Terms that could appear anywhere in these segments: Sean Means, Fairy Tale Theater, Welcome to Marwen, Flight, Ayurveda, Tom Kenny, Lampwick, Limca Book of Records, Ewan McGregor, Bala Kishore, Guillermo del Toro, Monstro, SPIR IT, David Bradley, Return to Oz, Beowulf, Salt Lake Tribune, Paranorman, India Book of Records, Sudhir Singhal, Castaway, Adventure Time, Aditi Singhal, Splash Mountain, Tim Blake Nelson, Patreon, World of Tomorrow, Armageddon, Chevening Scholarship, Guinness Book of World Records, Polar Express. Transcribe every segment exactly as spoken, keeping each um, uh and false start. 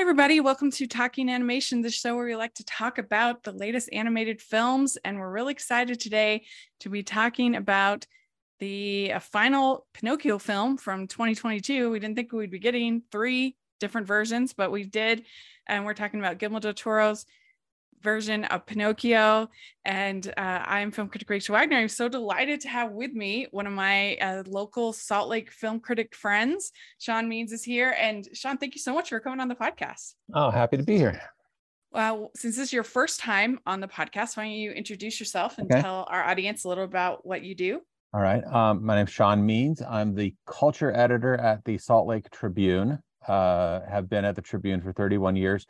Hi, everybody. Welcome to Talking Animation, the show where we like to talk about the latest animated films. And we're really excited today to be talking about the uh, final Pinocchio film from twenty twenty-two. We didn't think we'd be getting three different versions, but we did. And we're talking about Guillermo del Toro's version of Pinocchio. And uh, I'm film critic Rachel Wagner. I'm so delighted to have with me one of my uh, local Salt Lake film critic friends. Sean Means is here. And Sean, thank you so much for coming on the podcast. Oh, happy to be here. Well, since this is your first time on the podcast, why don't you introduce yourself and okay. tell our audience a little about what you do? All right. Um, my name's Sean Means. I'm the culture editor at the Salt Lake Tribune. Uh, have been at the Tribune for thirty-one years.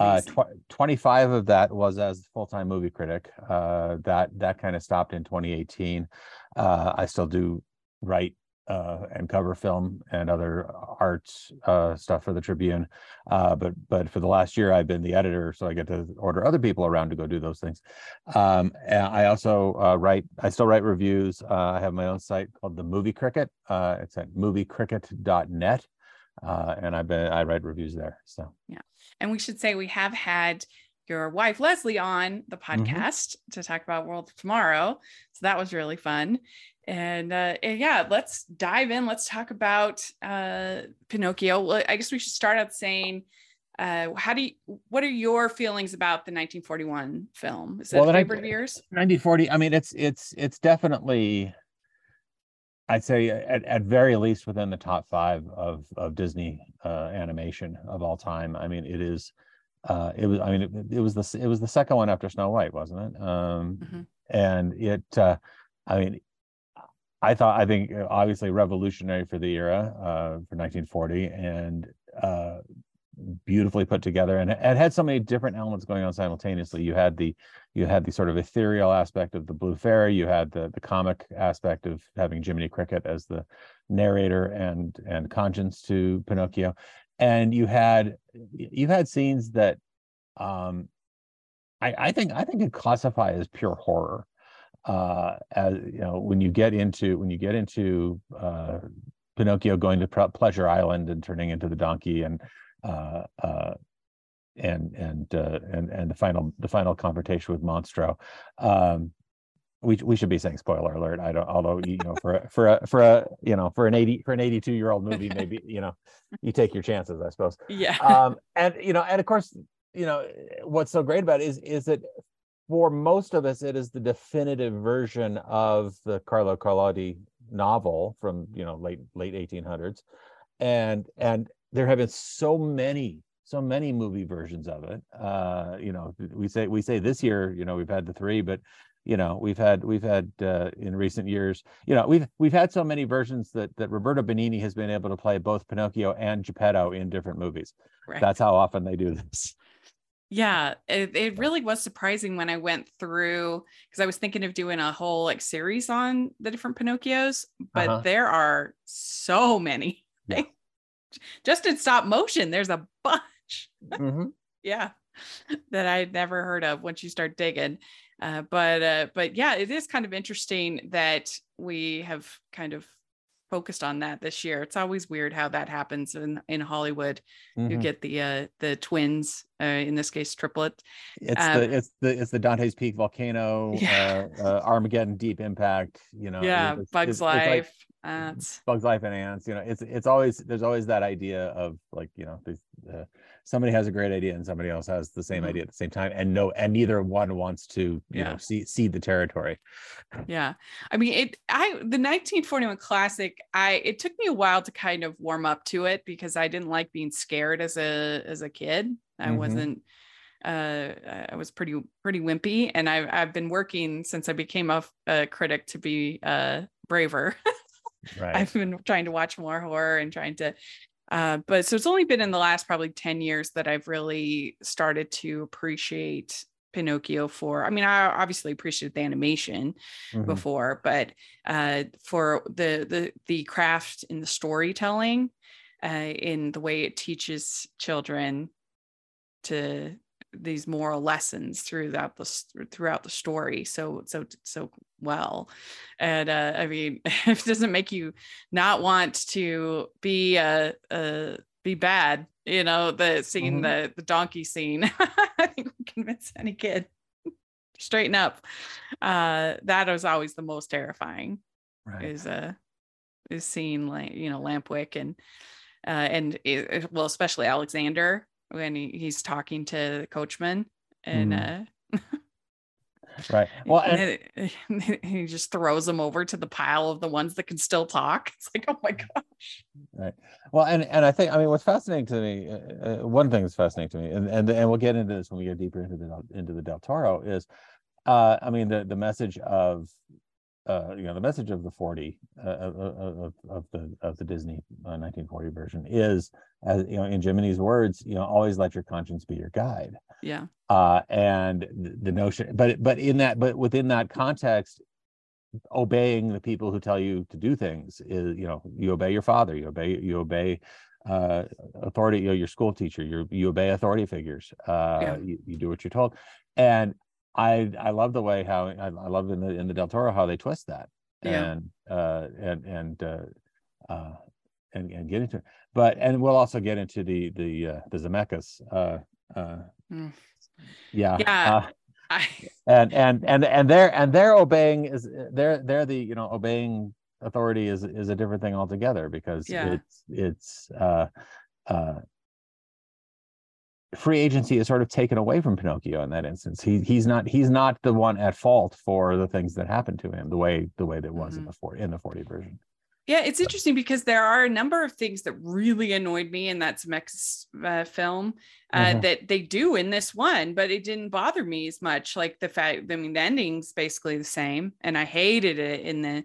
Uh, tw- twenty-five of that was as a full-time movie critic. Uh, that that kind of stopped in twenty eighteen. Uh, I still do write uh, and cover film and other arts uh, stuff for the Tribune. Uh, but but for the last year, I've been the editor, so I get to order other people around to go do those things. Um, and I also uh, write. I still write reviews. Uh, I have my own site called The Movie Cricket. Uh, it's at movie cricket dot net. Uh, and I've been, I write reviews there. So, yeah. And we should say we have had your wife, Leslie, on the podcast mm-hmm. to talk about World of Tomorrow. So that was really fun. And, uh, and yeah, let's dive in. Let's talk about uh, Pinocchio. Well, I guess we should start out saying, uh, how do you, what are your feelings about the nineteen forty-one film? Is that well, a favorite of yours? nineteen forty. I mean, it's, it's, it's definitely, I'd say at, at very least within the top five of of Disney uh, animation of all time. I mean, it is, uh, it was. I mean, it, it was the it was the second one after Snow White, wasn't it? Um, mm-hmm. And it, uh, I mean, I thought I think obviously revolutionary for the era, uh, for nineteen forty, and uh, beautifully put together, and it had so many different elements going on simultaneously. You had the You had the sort of ethereal aspect of the Blue Fairy. You had the the comic aspect of having Jiminy Cricket as the narrator and and conscience to Pinocchio, and you had you had scenes that um, I, I think I think it classify as pure horror. Uh, as you know, when you get into when you get into uh, Pinocchio going to Pleasure Island and turning into the donkey and uh, uh, and and uh, and and the final the final confrontation with Monstro. Um, we we should be saying spoiler alert. I don't. Although you know for a, for a, for a you know for an eighty for an eighty-two year old movie, maybe you know you take your chances, I suppose. Yeah. Um, and you know, and of course, you know what's so great about it is is that for most of us, it is the definitive version of the Carlo Carlotti novel from you know late late eighteen hundreds, and and there have been so many. So many movie versions of it. Uh, you know, we say we say this year, you know, we've had the three, but you know, we've had we've had uh, in recent years, you know, we've we've had so many versions that that Roberto Benigni has been able to play both Pinocchio and Geppetto in different movies. Right. That's how often they do this. Yeah, it, it really was surprising when I went through because I was thinking of doing a whole like series on the different Pinocchios, but uh-huh. there are so many. Yeah. Like, just in stop motion, there's a bunch. mm-hmm. yeah that I'd never heard of once you start digging uh but uh but yeah it is kind of interesting that we have kind of focused on that this year. It's always weird how that happens in in Hollywood. Mm-hmm. You get the uh the twins uh in this case triplet. It's um, the it's the it's the Dante's Peak volcano. Yeah. uh, uh Armageddon, Deep Impact, you know yeah it's, Bug's it's, Life it's like, Ants. Bug's Life and Ants, you know, it's it's always there's always that idea of like you know these, uh, somebody has a great idea and somebody else has the same mm-hmm. idea at the same time, and no, and neither one wants to you yeah. know see see the territory. Yeah, I mean it. I the nineteen forty-one classic. I it took me a while to kind of warm up to it because I didn't like being scared as a as a kid. I mm-hmm. wasn't. Uh, I was pretty pretty wimpy, and I've I've been working since I became a, a critic to be uh, braver. Right. I've been trying to watch more horror and trying to, uh, but so it's only been in the last probably ten years that I've really started to appreciate Pinocchio for, I mean, I obviously appreciated the animation mm-hmm. before, but uh, for the, the, the craft in the storytelling, uh, in the way it teaches children to these moral lessons throughout the throughout the story so so so well and uh I mean it doesn't make you not want to be uh uh be bad you know, the scene, mm-hmm. the, the donkey scene. I think we convince any kid, straighten up. Uh, that is always the most terrifying, right? Is uh, is seeing, like, you know, Lampwick and uh, and it, well, especially Alexander when he, he's talking to the coachman and mm. uh, right. Well, and, and, and he just throws them over to the pile of the ones that can still talk. It's like, oh my gosh. Right. Well, and and I think, I mean, what's fascinating to me, uh, one thing that's fascinating to me, and, and and we'll get into this when we go deeper into the into the Del Toro, is, uh, I mean, the the message of, uh, you know, the message of the forty uh, of of the of the Disney uh, nineteen forty version is, as you know, in Jiminy's words, you know, always let your conscience be your guide. Yeah. Uh, and the notion, but but in that, but within that context, obeying the people who tell you to do things is, you know, you obey your father, you obey you obey uh, authority, you know, your school teacher, you you obey authority figures. Uh, yeah. you, you do what you're told, and I I love the way how I, I love in the in the Del Toro how they twist that, yeah. and uh, and and uh, uh, and and get into it. But and we'll also get into the the uh, the Zemeckis. Uh, uh, mm. Yeah, yeah. Uh, I... and and and and they're and they're obeying is they're they're the you know obeying authority is is a different thing altogether, because yeah. it's it's uh, uh, free agency is sort of taken away from Pinocchio in that instance. He he's not he's not the one at fault for the things that happened to him the way the way that was mm-hmm. in the forty in the forty version. Yeah, it's interesting because there are a number of things that really annoyed me in that Zemeckis uh, film uh, mm-hmm. that they do in this one, but it didn't bother me as much. Like the fact, I mean, the ending's basically the same, and I hated it in the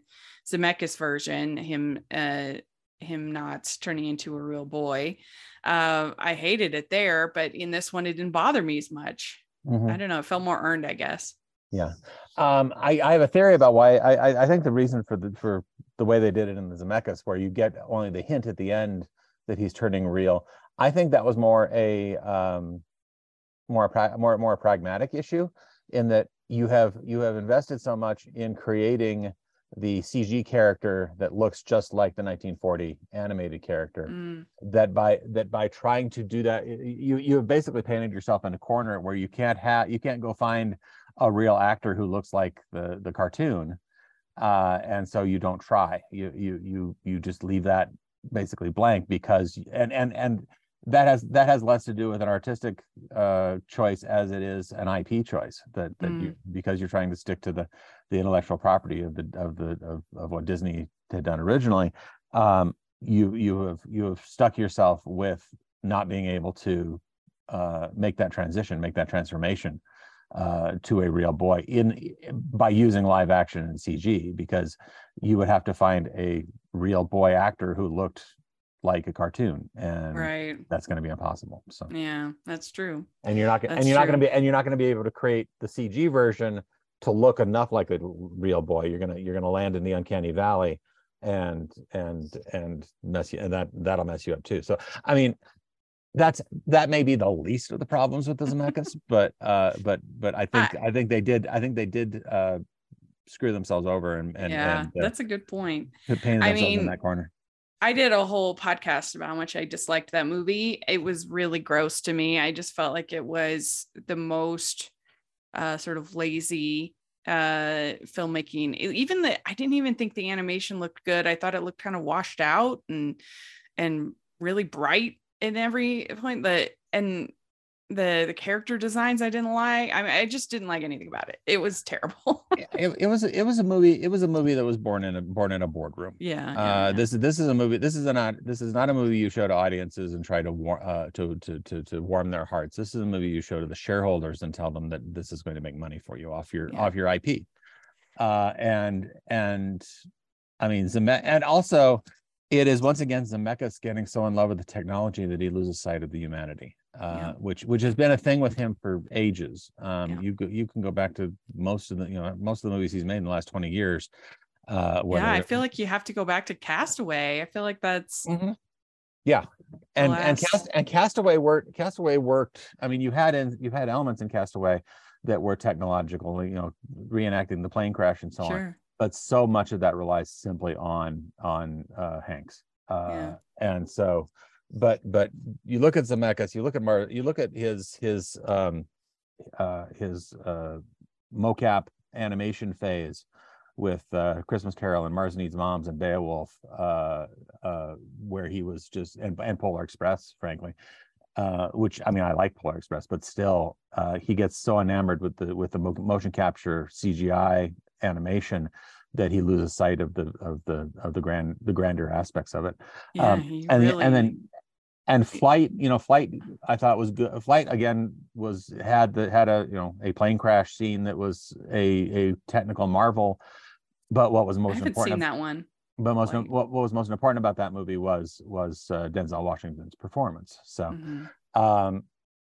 Zemeckis version. Him, uh, him not turning into a real boy. Uh, I hated it there, but in this one, it didn't bother me as much. Mm-hmm. I don't know. It felt more earned, I guess. Yeah, um, I, I have a theory about why. I, I think the reason for the for the way they did it in the Zemeckis, where you get only the hint at the end that he's turning real, I think that was more a um, more pra- more more pragmatic issue, in that you have you have invested so much in creating the C G character that looks just like the nineteen forty animated character mm. that by that by trying to do that, you you have basically painted yourself in a corner where you can't have you can't go find a real actor who looks like the the cartoon, uh, and so you don't try. You you you you just leave that basically blank, because and and and that has that has less to do with an artistic uh, choice as it is an I P choice. That that mm. you, because you're trying to stick to the the intellectual property of the of the of, of what Disney had done originally. Um, you you have you have stuck yourself with not being able to uh, make that transition, make that transformation. Uh, to a real boy in by using live action and C G, because you would have to find a real boy actor who looked like a cartoon, and right. that's going to be impossible. So yeah, that's true. And you're not and you're true. not going to be and you're not going to be able to create the C G version to look enough like a real boy. You're gonna you're gonna land in the uncanny valley, and and and mess you and that that'll mess you up too. So I mean. That's that may be the least of the problems with the Zemeckis, but uh, but but I think I, I think they did I think they did uh, screw themselves over and and yeah, and, uh, that's a good point. Painted I mean, in that corner. I did a whole podcast about how much I disliked that movie. It was really gross to me. I just felt like it was the most uh, sort of lazy uh, filmmaking. It, even the I didn't even think the animation looked good. I thought it looked kind of washed out and and really bright. In every point that and the the character designs I didn't like. I mean, I just didn't like anything about it. It was terrible. yeah, it, it was it was a movie. It was a movie that was born in a born in a boardroom. Yeah. Uh, yeah. This this is a movie. This is not this is not a movie you show to audiences and try to warm uh, to, to to to warm their hearts. This is a movie you show to the shareholders and tell them that this is going to make money for you off your yeah. off your I P. Uh, and and I mean and also. It is once again Zemeckis getting so in love with the technology that he loses sight of the humanity, uh, yeah. which which has been a thing with him for ages. Um, yeah. You go, you can go back to most of the you know most of the movies he's made in the last twenty years. Uh, yeah, I feel like you have to go back to Castaway. I feel like that's mm-hmm. yeah, and last... and cast and Castaway worked. Castaway worked. I mean, you had in you had elements in Castaway that were technological, you know, reenacting the plane crash and so sure. on. But so much of that relies simply on on uh, Hanks, uh, yeah. and so but but you look at Zemeckis, you look at Mar, you look at his his um, uh, his uh, mocap animation phase with uh, Christmas Carol and Mars Needs Moms and Beowulf, uh, uh, where he was just, and, and Polar Express, frankly, uh, which, I mean, I like Polar Express, but still, uh, he gets so enamored with the with the motion capture C G I animation that he loses sight of the of the of the grand the grander aspects of it. Yeah, um, and really... and then and Flight, you know, Flight I thought was good. Flight again was had the had a you know a plane crash scene that was a a technical marvel. But what was most I haven't important seen that one. But most like, what, what was most important about that movie was was uh, Denzel Washington's performance. So, mm-hmm. um,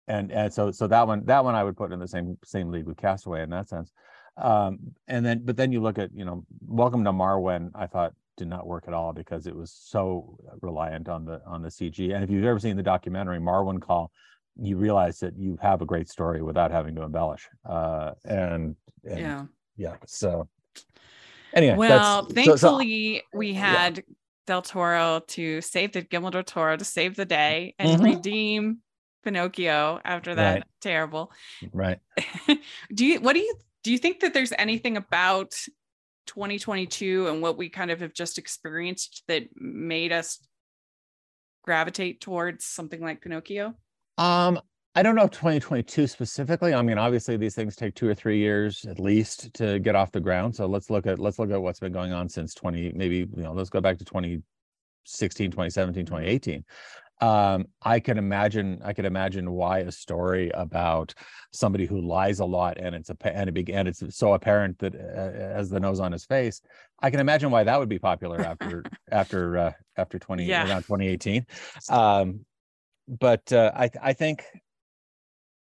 and and so so that one that one I would put in the same same league with Castaway in that sense. Um, and then but then you look at you know Welcome to Marwen, I thought did not work at all because it was so reliant on the on the C G. And if you've ever seen the documentary Marwen Call, you realize that you have a great story without having to embellish. Uh, and, and yeah, yeah. So. Anyway, well, that's, thankfully so, so, we had yeah. Del Toro to save the Guillermo del Toro to save the day and mm-hmm. redeem Pinocchio after that right. terrible. Right. do you what do you do you think that there's anything about twenty twenty-two and what we kind of have just experienced that made us gravitate towards something like Pinocchio? Um I don't know if twenty twenty-two specifically. I mean, obviously these things take two or three years at least to get off the ground. So let's look at let's look at what's been going on since twenty, maybe, you know, let's go back to twenty sixteen, twenty seventeen, twenty eighteen. Um, I can imagine I could imagine why a story about somebody who lies a lot and it's a and, it, and it's so apparent that uh, as the nose on his face, I can imagine why that would be popular after after uh, after twenty yeah. around twenty eighteen. Um, but uh, I I think.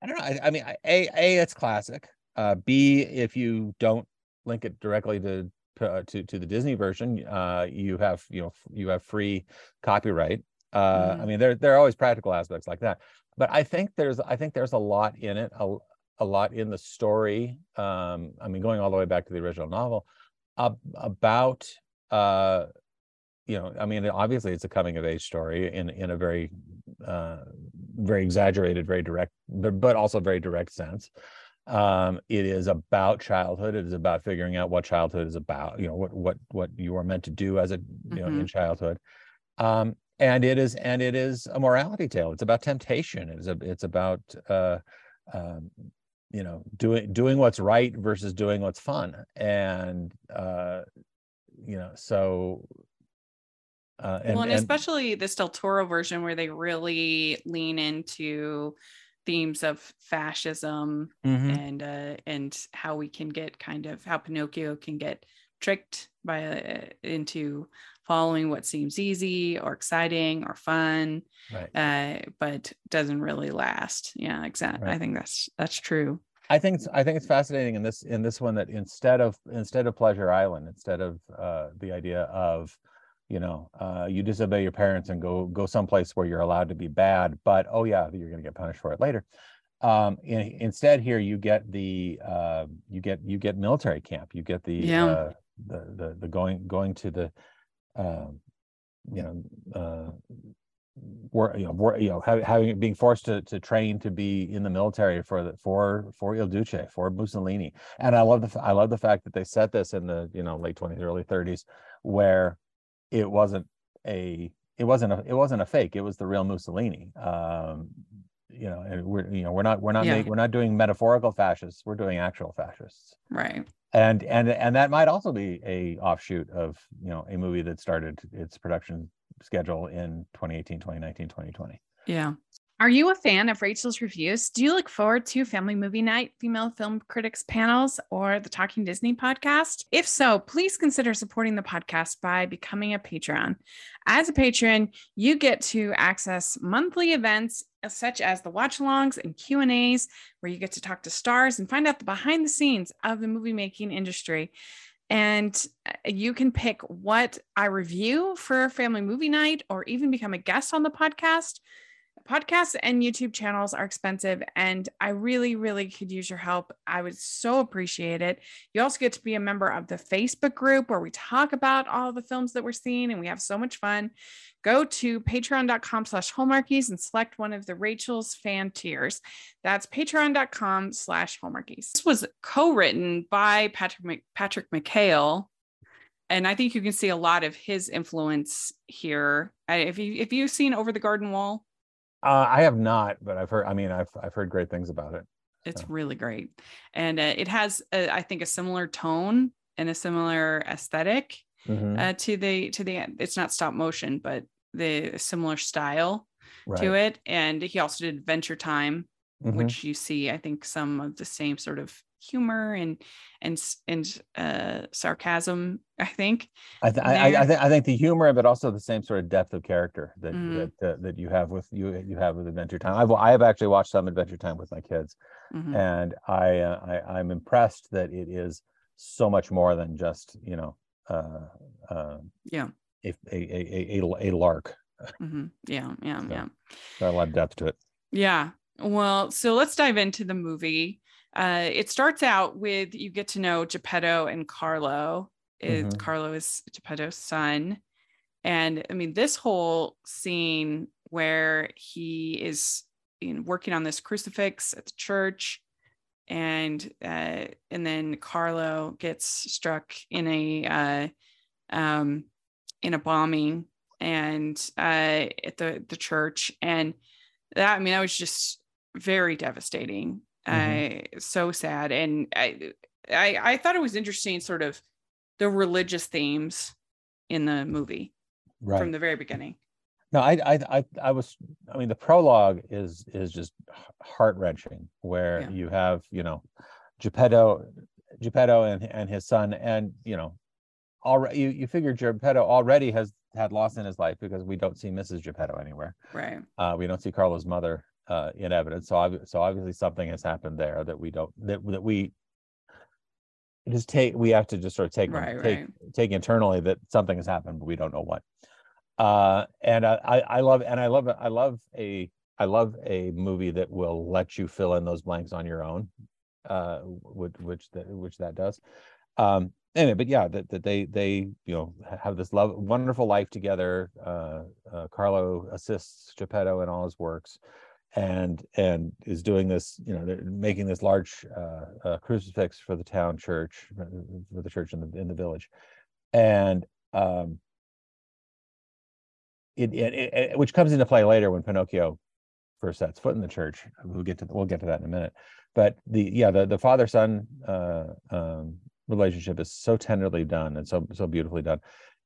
I don't know. I, I mean, A, A, it's classic. Uh, B, if you don't link it directly to uh, to to the Disney version, uh, you have you know you have free copyright. Uh, mm-hmm. I mean, there there are always practical aspects like that. But I think there's I think there's a lot in it, a, a lot in the story. Um, I mean, going all the way back to the original novel uh, about uh, you know, I mean, obviously it's a coming of age story in in a very uh, very exaggerated, very direct, but, but also very direct sense. Um, it is about childhood. It is about figuring out what childhood is about, you know, what what what you are meant to do as a you know mm-hmm. in childhood. Um, and it is and it is a morality tale. It's about temptation. It's a, it's about uh, um, you know doing doing what's right versus doing what's fun. And uh, you know so. Uh, and, well, and, and especially this Del Toro version where they really lean into themes of fascism mm-hmm. and uh, and how we can get kind of how Pinocchio can get tricked by uh, into following what seems easy or exciting or fun, right. uh, but doesn't really last. Yeah, exactly. Right. I think that's that's true. I think I think it's fascinating in this in this one that instead of instead of Pleasure Island, instead of uh, the idea of you know, uh, you disobey your parents and go go someplace where you're allowed to be bad, but oh yeah, you're going to get punished for it later. Um, in, instead, here you get the uh, you get you get military camp, you get the yeah. uh, the, the the going going to the uh, you know uh, work you know work, you know having, having being forced to to train to be in the military for the for for Il Duce for Mussolini. And I love the I love the fact that they set this in the you know late twenties, early thirties, where It wasn't a. It wasn't a. It wasn't a fake. It was the real Mussolini. Um, you know, and we're you know we're not we're not yeah. make, we're not doing metaphorical fascists. We're doing actual fascists. Right. And and and that might also be a offshoot of you know a movie that started its production schedule in twenty eighteen, twenty nineteen, twenty twenty. Yeah. Are you a fan of Rachel's reviews? Do you look forward to Family Movie Night, Female Film Critics Panels, or the Talking Disney podcast? If so, please consider supporting the podcast by becoming a patron. As a patron, you get to access monthly events such as the watch-alongs and Q and A's, where you get to talk to stars and find out the behind the scenes of the movie-making industry. And you can pick what I review for Family Movie Night or even become a guest on the podcast. podcasts and YouTube channels are expensive, and I really, really could use your help. I would so appreciate it. You also get to be a member of the Facebook group where we talk about all the films that we're seeing, and we have so much fun. Go to patreon.com slash Hallmarkies and select one of the Rachel's fan tiers. That's patreon.com slash Hallmarkies. This was co-written by Patrick, Patrick McHale. And I think you can see a lot of his influence here. If you, if you've seen Over the Garden Wall. Uh, I have not, but I've heard, I mean, I've, I've heard great things about it. It's so really great. And uh, it has, uh, I think, a similar tone and a similar aesthetic mm-hmm. uh, to the, to the, it's not stop motion, but the similar style right. to it. And he also did Adventure Time, mm-hmm. which you see, I think, some of the same sort of humor and, and, and uh, sarcasm, I think. I, th- I, I, I think, I think the humor, but also the same sort of depth of character that, mm. that, uh, that you have with you, you have with Adventure Time. I've, I have actually watched some Adventure Time with my kids mm-hmm. and I, uh, I, I'm impressed that it is so much more than just, you know, uh, uh, yeah. A, a, a, a, a lark. Mm-hmm. Yeah. Yeah. So, yeah. Got a lot of depth to it. Yeah. Well, so let's dive into the movie. Uh, it starts out with, you get to know Geppetto and Carlo. It, mm-hmm. Carlo is Geppetto's son. And I mean, this whole scene where he is, you know, working on this crucifix at the church, and, uh, and then Carlo gets struck in a, uh, um, in a bombing and, uh, at the, the church. And that, I mean, that was just very devastating. Mm-hmm. Uh, so sad. And I, I, I thought it was interesting, sort of the religious themes in the movie right. from the very beginning. No, I, I, I, I was, I mean, the prologue is, is just heart wrenching where yeah. you have, you know, Geppetto, Geppetto and, and his son, and, you know, already you, you figure Geppetto already has had loss in his life because we don't see Missus Geppetto anywhere. Right. Uh, we don't see Carlo's mother uh, in evidence. So, so obviously something has happened there that we don't, that, that we just take, we have to just sort of take, right, take, right. take internally that something has happened, but we don't know what. Uh, and I, I love, and I love, I love a, I love a movie that will let you fill in those blanks on your own, uh, which, which, the, which that does. Um, Anyway, but yeah, that, that they they you know have this love, wonderful life together. Uh, uh, Carlo assists Geppetto in all his works, and and is doing this, you know, they're making this large uh, uh, crucifix for the town church, for the church in the in the village, and um, it, it, it which comes into play later when Pinocchio first sets foot in the church. We'll get to we'll get to that in a minute, but the yeah the the father son. Uh, um, relationship is so tenderly done and so so beautifully done,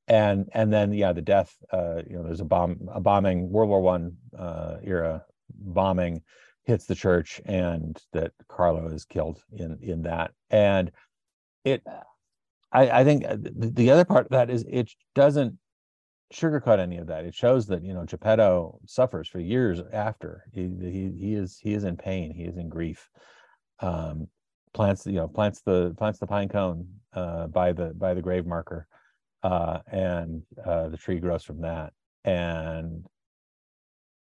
and and then yeah the death uh you know there's a bomb a bombing World War One uh era bombing hits the church, and that Carlo is killed in in that, and it I I think the, the other part of that is it doesn't sugarcoat any of that. It shows that, you know, Geppetto suffers for years after. He he, he is he is in pain, he is in grief. um plants you know plants the plants the pine cone uh by the by the grave marker, uh and uh the tree grows from that, and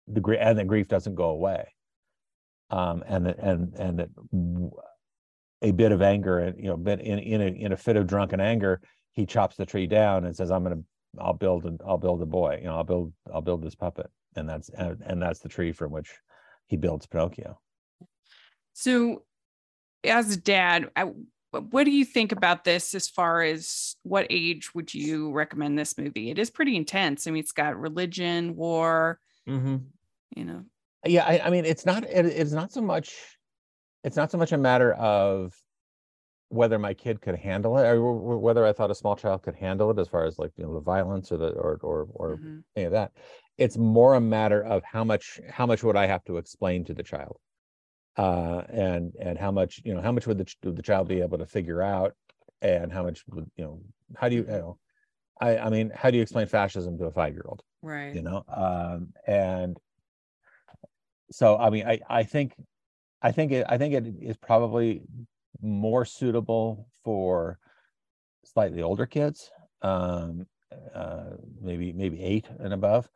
the grief and the grief doesn't go away, um and that and and that a bit of anger, and you know bit in in a, in a fit of drunken anger, he chops the tree down and says, i'm gonna i'll build and i'll build a boy, you know i'll build i'll build this puppet, and that's and, and that's the tree from which he builds Pinocchio. So as a dad, I, what do you think about this? As far as what age would you recommend this movie? It is pretty intense. I mean, it's got religion, war, mm-hmm. you know. Yeah, I, I mean, it's not. It, it's not so much. It's not so much a matter of whether my kid could handle it, or whether I thought a small child could handle it, as far as like you know the violence or the or or or mm-hmm. any of that. It's more a matter of how much how much would I have to explain to the child. Uh, and and how much you know how much would the, would the child be able to figure out, and how much would, you know how do you, you know I I mean how do you explain fascism to a five-year-old, right? You know, um, and so I mean I I think I think it, I think it is probably more suitable for slightly older kids, um, uh, maybe maybe eight and above,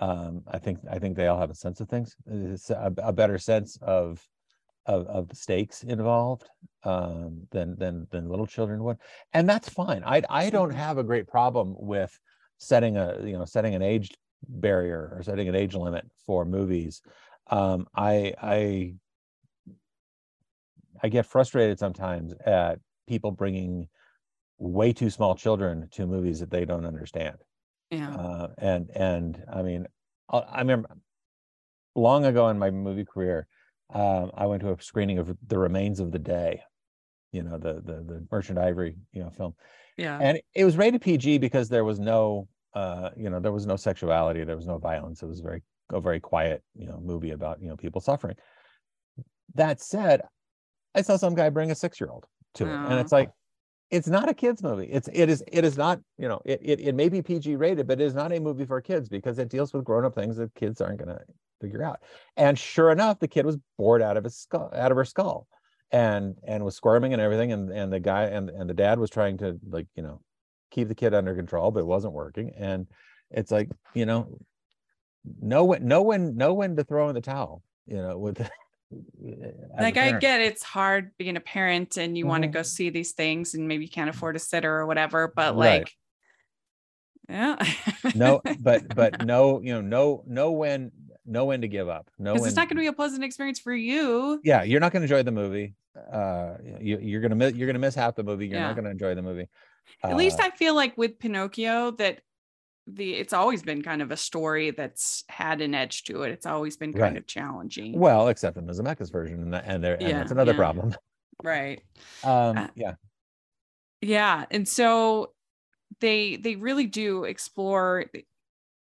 Um, I think I think they all have a sense of things, it's a, a better sense of of, of the stakes involved um, than than than little children would, and that's fine. I I don't have a great problem with setting a you know setting an age barrier or setting an age limit for movies. Um, I I I get frustrated sometimes at people bringing way too small children to movies that they don't understand. Yeah. Uh, and and I mean, I, I remember long ago in my movie career, um, I went to a screening of The Remains of the Day, you know, the the the Merchant Ivory, you know, film. Yeah. And it was rated P G because there was no, uh, you know, there was no sexuality, there was no violence. It was very a very quiet, you know, movie about you know people suffering. That said, I saw some guy bring a six-year-old to it, oh. and it's like. It's not a kids movie. It's it is it is not you know it, it it may be P G rated, but it is not a movie for kids because it deals with grown up things that kids aren't going to figure out. And sure enough, the kid was bored out of his skull, out of her skull, and and was squirming and everything. And and the guy and and the dad was trying to like you know keep the kid under control, but it wasn't working. And it's like you know know when know when know when to throw in the towel. You know with. Like I get it's hard being a parent and you mm-hmm. want to go see these things and maybe you can't afford a sitter or whatever, but right. like yeah no but but no you know no no when no when to give up no when, it's not going to be a pleasant experience for you. Yeah, you're not going to enjoy the movie. Uh you, you're going to miss you're going to miss half the movie. You're yeah. not going to enjoy the movie. At uh, least I feel like with Pinocchio that the it's always been kind of a story that's had an edge to it. It's always been kind right. of challenging. Well, except in the Zemeckis version, and that, and there and yeah, that's another yeah. problem. Right. Um, uh, yeah. Yeah, and so they they really do explore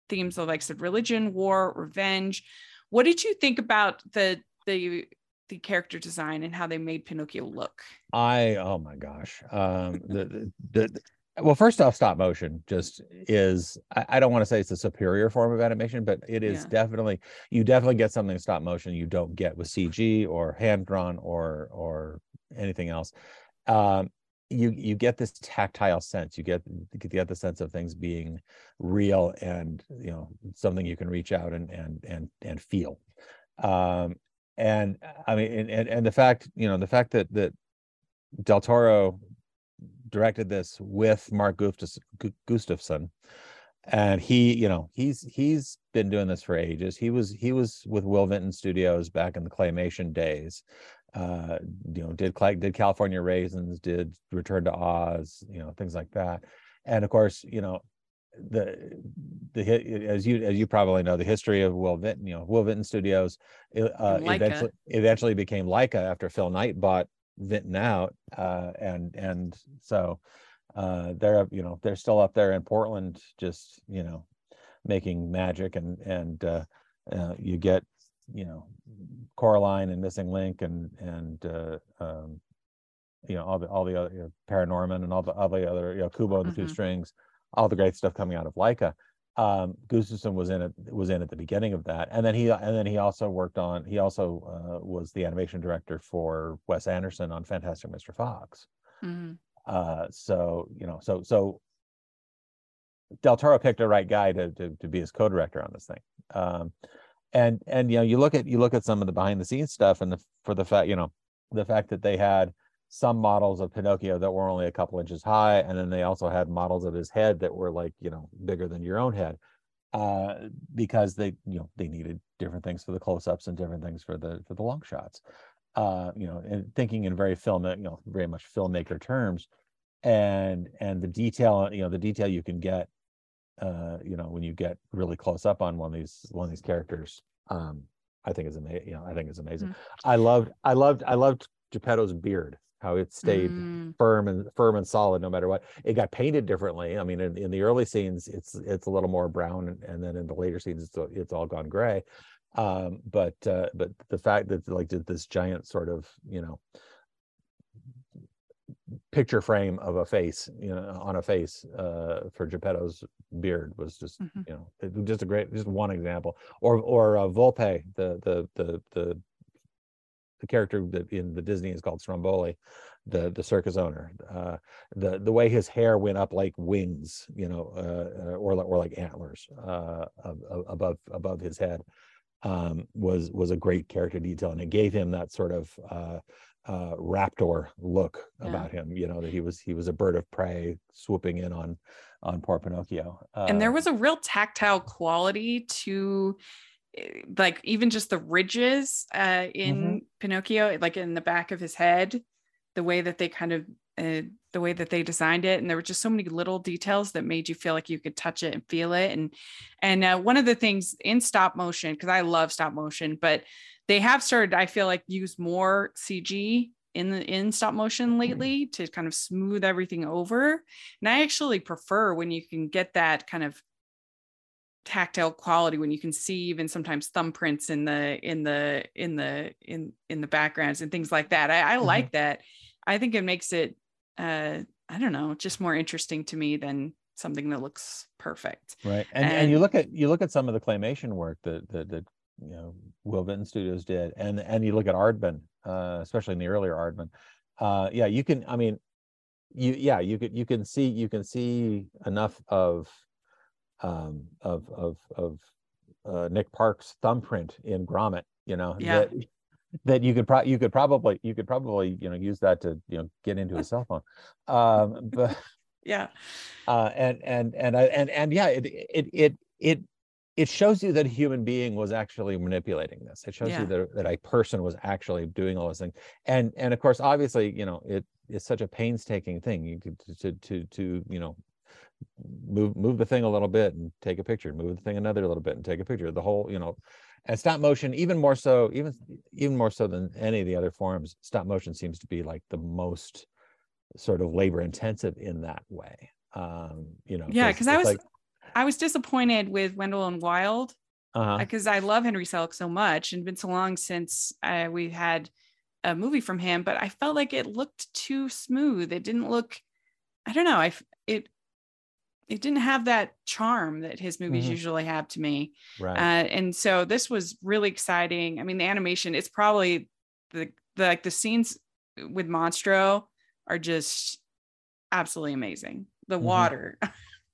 themes of like I said, religion, war, revenge. What did you think about the the the character design and how they made Pinocchio look? I oh my gosh, um, the the. the Well, first off, stop motion just is, I, I don't want to say it's a superior form of animation, but it is yeah. definitely, you definitely get something in stop motion you don't get with C G or hand drawn or or anything else. Um, you you get this tactile sense, you get, you get the sense of things being real and, you know, something you can reach out and and and and feel. Um, and I mean, and, and, and the fact, you know, the fact that, that Del Toro directed this with Mark Gustafson, and he, you know, he's he's been doing this for ages. He was he was with Will Vinton Studios back in the claymation days. Uh, you know, did did California Raisins, did Return to Oz, you know, things like that. And of course, you know, the the as you as you probably know the history of Will Vinton. You know, Will Vinton Studios uh, eventually eventually became Laika after Phil Knight bought Vinton out, uh and and so uh they're you know they're still up there in Portland just you know making magic, and and uh, uh you get you know Coraline and Missing Link and and uh um you know all the all the other you know, Paranorman and all the all the other you know Kubo and the mm-hmm. Two Strings, all the great stuff coming out of Laika. Um, Gustafson was in it was in at the beginning of that, and then he and then he also worked on he also uh, was the animation director for Wes Anderson on Fantastic Mister Fox. Mm-hmm. uh, so you know so so Del Toro picked the right guy to to, to be his co-director on this thing. Um, and and you know you look at you look at some of the behind the scenes stuff, and the for the fact you know the fact that they had some models of Pinocchio that were only a couple inches high, and then they also had models of his head that were like you know bigger than your own head, uh, because they you know they needed different things for the close-ups and different things for the for the long shots, uh, you know, and thinking in very film you know very much filmmaker terms, and and the detail you know the detail you can get, uh, you know when you get really close up on one of these one of these characters, um, I think is amazing. You know, I think is amazing. Mm-hmm. I loved I loved I loved Geppetto's beard. How it stayed mm. firm and firm and solid no matter what. It got painted differently. I mean, in, in the early scenes, it's it's a little more brown, and, and then in the later scenes, it's it's all gone gray. Um, but uh, but the fact that like did this giant sort of you know picture frame of a face, you know, on a face uh, for Geppetto's beard was just mm-hmm. you know it, just a great just one example. Or or uh, Volpe, the the the the. the character that in the Disney is called Stromboli, the the circus owner, uh, the the way his hair went up like wings, you know, uh, or or like antlers uh, above above his head, um, was was a great character detail, and it gave him that sort of uh, uh, raptor look yeah. about him, you know, that he was he was a bird of prey swooping in on on poor Pinocchio. Uh, and there was a real tactile quality to, like, even just the ridges uh, in mm-hmm. Pinocchio, like in the back of his head, the way that they kind of, uh, the way that they designed it. And there were just so many little details that made you feel like you could touch it and feel it. And, and uh, one of the things in stop motion, because I love stop motion, but they have started, I feel like, use more C G in the, in stop motion lately mm-hmm. to kind of smooth everything over. And I actually prefer when you can get that kind of tactile quality, when you can see even sometimes thumbprints in the in the in the in in the backgrounds and things like that. I, I mm-hmm. like that. I think it makes it uh I don't know, just more interesting to me than something that looks perfect. Right. And and, and you look at you look at some of the claymation work that that, that you know Will Vinton Studios did, and and you look at Aardman, uh especially in the earlier Aardman. Uh yeah, you can I mean you yeah, you could you can see you can see enough of um of of of uh Nick Park's thumbprint in Gromit, you know yeah. that that you could probably you could probably you could probably you know use that to you know get into a cell phone, um but yeah uh and and and I and and yeah it it it it it shows you that a human being was actually manipulating this. It shows yeah. you that, that a person was actually doing all those things, and and of course obviously you know it is such a painstaking thing you could to to to you know move move the thing a little bit and take a picture, move the thing another little bit and take a picture, the whole you know and stop motion, even more so even even more so than any of the other forms, stop motion seems to be like the most sort of labor intensive in that way. um you know yeah because I was like, I was disappointed with Wendell and Wild because uh-huh. I love Henry Selick so much, and it's been so long since uh, we had a movie from him, but I felt like it looked too smooth. It didn't look, I don't know, I it it didn't have that charm that his movies mm-hmm. usually have to me. Right. Uh, and so this was really exciting. I mean, the animation, it's probably the, the, like the scenes with Monstro are just absolutely amazing. The mm-hmm. water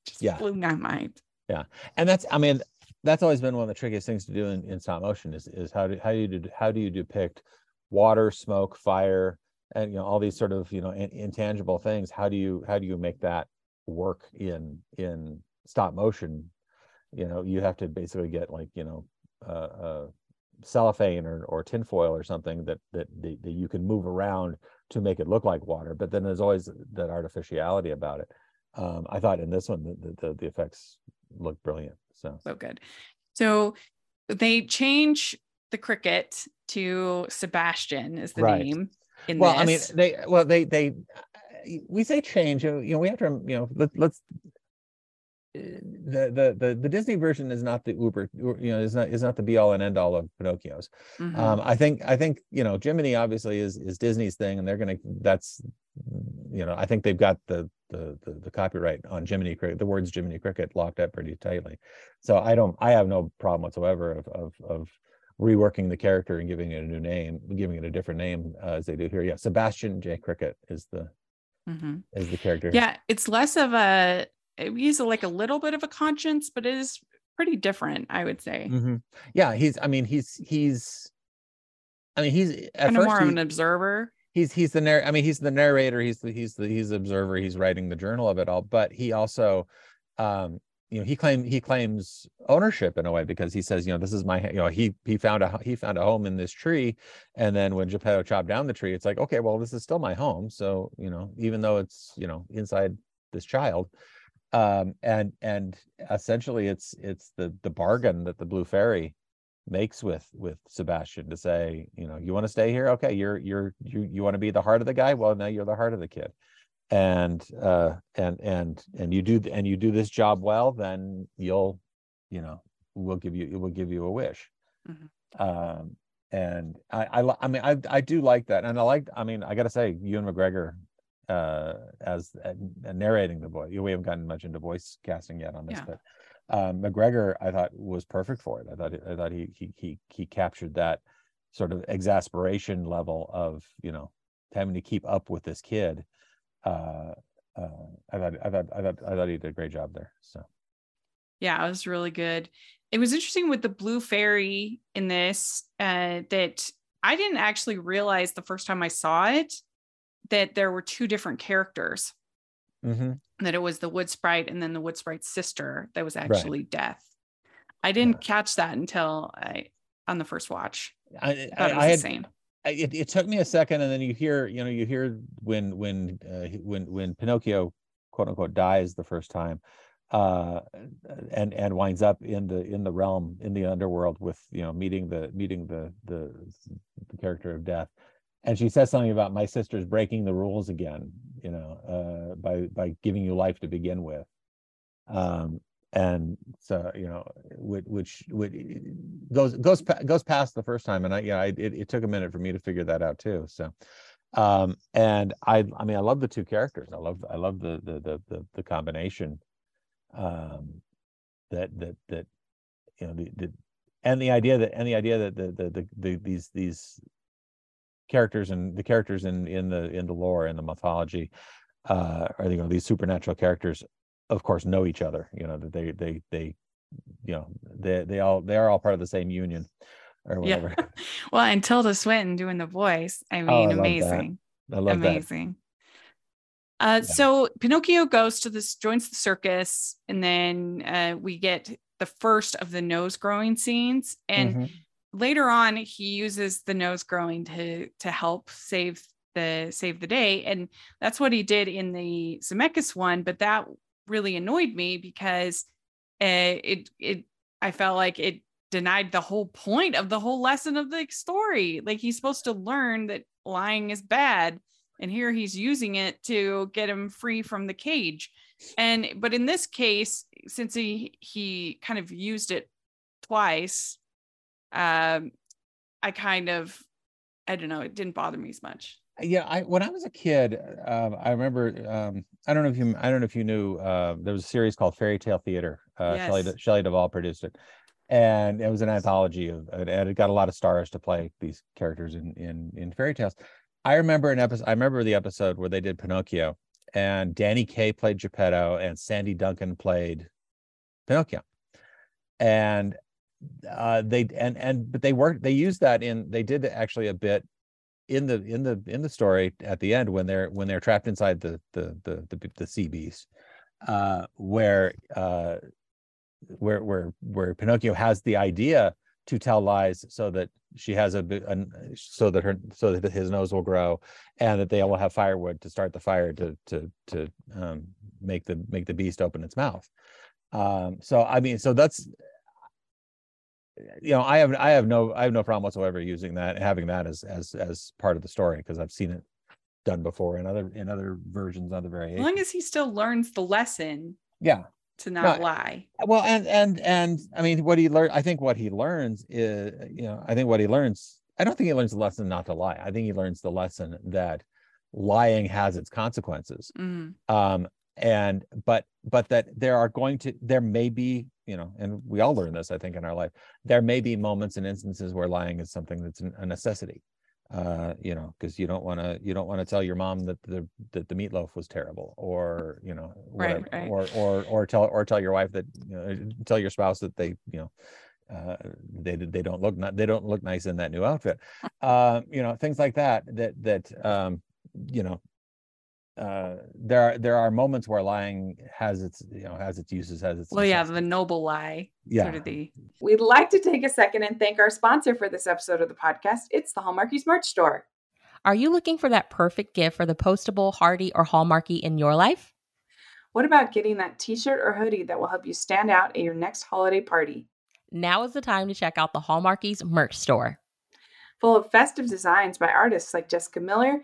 just yeah. blew my mind. Yeah. And that's, I mean, that's always been one of the trickiest things to do in, in stop motion is, is how do, how do you, do, how do you depict water, smoke, fire, and, you know, all these sort of, you know, in, intangible things. How do you, how do you make that work in in stop motion? You know you have to basically get like you know uh, uh cellophane or, or tinfoil or something that, that that you can move around to make it look like water, but then there's always that artificiality about it. um I thought in this one the the, the effects looked brilliant. So so good. So they change the cricket to Sebastian is the right. name in well this. I mean they well they they we say change, you know, we have to, you know, let, let's, the, the, the, the Disney version is not the Uber, you know, is not, is not the be all and end all of Pinocchio's. Mm-hmm. Um, I think, I think, you know, Jiminy obviously is, is Disney's thing, and they're going to, that's, you know, I think they've got the, the, the, the copyright on Jiminy Cricket, the words Jiminy Cricket locked up pretty tightly. So I don't, I have no problem whatsoever of, of, of reworking the character and giving it a new name, giving it a different name uh, as they do here. Yeah. Sebastian J. Cricket is the, Mm-hmm. as the character. Yeah, it's less of a, he's like a little bit of a conscience, but it is pretty different, I would say. Mm-hmm. Yeah, he's, I mean, he's, he's, I mean, he's at kind of more of an observer. He's, he's the, narr- I mean, he's the narrator, he's the, he's the, he's the observer, he's writing the journal of it all, but he also, um, you know, he claims, he claims ownership in a way, because he says, you know, this is my, you know, he, he found a, he found a home in this tree. And then when Geppetto chopped down the tree, it's like, okay, well, this is still my home. So, you know, even though it's, you know, inside this child, um, and, and essentially it's, it's the, the bargain that the Blue Fairy makes with, with Sebastian to say, you know, you want to stay here. Okay. You're, you're, you, you want to be the heart of the guy. Well, now you're the heart of the kid. And uh, and and and you do and you do this job well, then you'll, you know, we'll give you we'll give you a wish. Mm-hmm. Um, and I, I I mean I I do like that, and I like I mean I got to say Ewan McGregor uh, as uh, narrating the voice. We haven't gotten much into voice casting yet on this, yeah. but um, McGregor I thought was perfect for it. I thought I thought he he he he captured that sort of exasperation level of you know having to keep up with this kid. Uh, uh, I thought, I thought, I thought, I thought he did a great job there. So, yeah, it was really good. It was interesting with the blue fairy in this, uh, that I didn't actually realize the first time I saw it, that there were two different characters, mm-hmm. that it was the wood sprite and then the wood sprite's sister that was actually right. Death. I didn't yeah. catch that until I, on the first watch. I, I, I, I had, insane. It, it took me a second. And then you hear, you know, you hear when, when, uh, when, when Pinocchio, quote unquote, dies the first time, uh, and, and winds up in the, in the realm, in the underworld with, you know, meeting the, meeting the, the, the character of Death. And she says something about my sister's breaking the rules again, you know, uh, by, by giving you life to begin with. Um, And so, you know, which, which which goes goes goes past the first time, and I yeah, I, it, it took a minute for me to figure that out too. So, um, and I I mean I love the two characters. I love I love the the the the, the combination, um, that that that you know the, the and the idea that and the idea that the the, the the these these characters and the characters in in the in the lore and the mythology, uh, are you know these supernatural characters, of course, know each other, you know, that they, they, they, you know, they, they all, they are all part of the same union or whatever. Yeah. Well, and Tilda Swinton doing the voice. I mean, oh, I amazing. Love I love amazing. That. Uh, yeah. So Pinocchio goes to this, joins the circus. And then uh, we get the first of the nose growing scenes. And mm-hmm. later on, he uses the nose growing to, to help save the, save the day. And that's what he did in the Zemeckis one, but that really annoyed me because uh, it it I felt like it denied the whole point of the whole lesson of the story. Like, he's supposed to learn that lying is bad, and here he's using it to get him free from the cage. And but in this case, since he he kind of used it twice, um I kind of I don't know it didn't bother me as much. Yeah, I when I was a kid, um, I remember. Um, I don't know if you. I don't know if you knew. Uh, there was a series called Fairy Tale Theater. Uh, yes. Shelley, Shelley Duvall produced it, and it was an anthology of. And it got a lot of stars to play these characters in in in fairy tales. I remember an episode. I remember the episode where they did Pinocchio, and Danny Kaye played Geppetto, and Sandy Duncan played Pinocchio, and uh, they and and but they worked. They used that in. They did actually a bit. in the in the in the story at the end when they're when they're trapped inside the the the the, the sea beast, uh where uh where where where Pinocchio has the idea to tell lies so that she has a, a so that her so that his nose will grow and that they will have firewood to start the fire to to to um make the make the beast open its mouth. Um so I mean so that's you know, I have I have no I have no problem whatsoever using that, having that as as as part of the story, because I've seen it done before in other in other versions, other variations. As long as he still learns the lesson, yeah, to not no, lie. Well, and and and I mean, what he learned, I think what he learns is, you know, I think what he learns. I don't think he learns the lesson not to lie. I think he learns the lesson that lying has its consequences. Mm. Um, and but but that there are going to there may be. You know, and we all learn this, I think, in our life. There may be moments and instances where lying is something that's a necessity. Uh, you know, because you don't want to, you don't want to tell your mom that the that the meatloaf was terrible, or you know, whatever, right, right. or or or tell or tell your wife that, you know, tell your spouse that they, you know, uh, they they don't look not they don't look nice in that new outfit. Um, you know, things like that. That that um, you know. Uh, there are there are moments where lying has its you know has its uses has its well yeah the noble lie yeah sort of the... We'd like to take a second and thank our sponsor for this episode of the podcast. It's the Hallmarkies merch store. Are you looking for that perfect gift for the postable, Hardy, or Hallmarkie in your life? What about getting that t-shirt or hoodie that will help you stand out at your next holiday party? Now is the time to check out the Hallmarkies merch store. Full of festive designs by artists like Jessica Miller,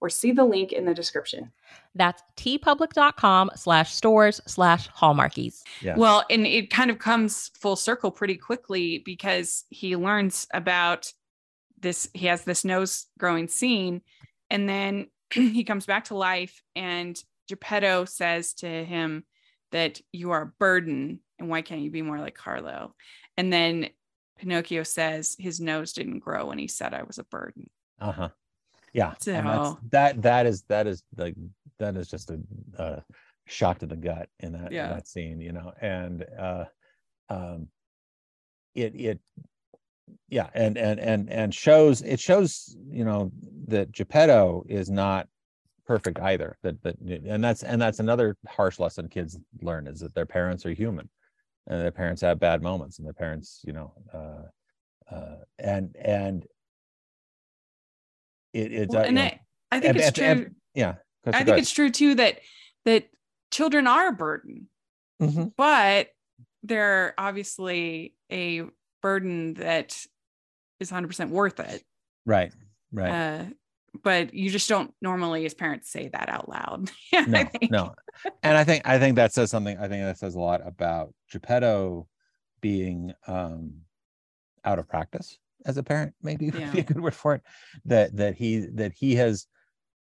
or see the link in the description. That's tpublic.com slash stores slash Hallmarkies. Yeah. Well, and it kind of comes full circle pretty quickly because he learns about this. He has this nose growing scene, and then he comes back to life, and Geppetto says to him that you are a burden and why can't you be more like Carlo? And then Pinocchio says his nose didn't grow when he said I was a burden. Uh-huh. Yeah. So and that's, that, that is, that is like, that is just a, a shot to the gut in that, yeah. in that scene, you know, and, uh, um, it, it, yeah. And, and, and, and shows, it shows, you know, that Geppetto is not perfect either. That, that, and that's, and that's another harsh lesson kids learn, is that their parents are human and their parents have bad moments and their parents, you know, uh, uh, and, and, It, it, well, uh, and I, I think ab, it's ab, true. Ab, yeah, I think ahead. It's true too that that children are a burden, mm-hmm. but they're obviously a burden that is one hundred percent worth it. Right, right. Uh, but you just don't normally, as parents, say that out loud. no, no. And I think I think that says something. I think that says a lot about Geppetto being um, out of practice as a parent, maybe yeah. would be a good word for it, that that he that he has,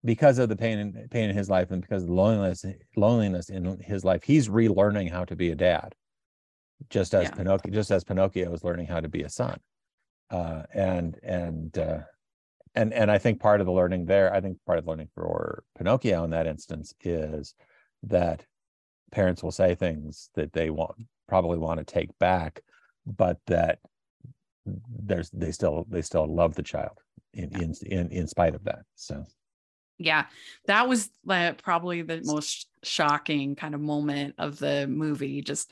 because of the pain and pain in his life and because of the loneliness loneliness in his life, he's relearning how to be a dad, just as yeah. Pinocchio just as Pinocchio was learning how to be a son, uh, and and uh, and and I think part of the learning there, I think part of the learning for Pinocchio in that instance is that parents will say things that they want probably want to take back, but that there's they still they still love the child in in in, in spite of that. So yeah, that was the, probably the most shocking kind of moment of the movie. Just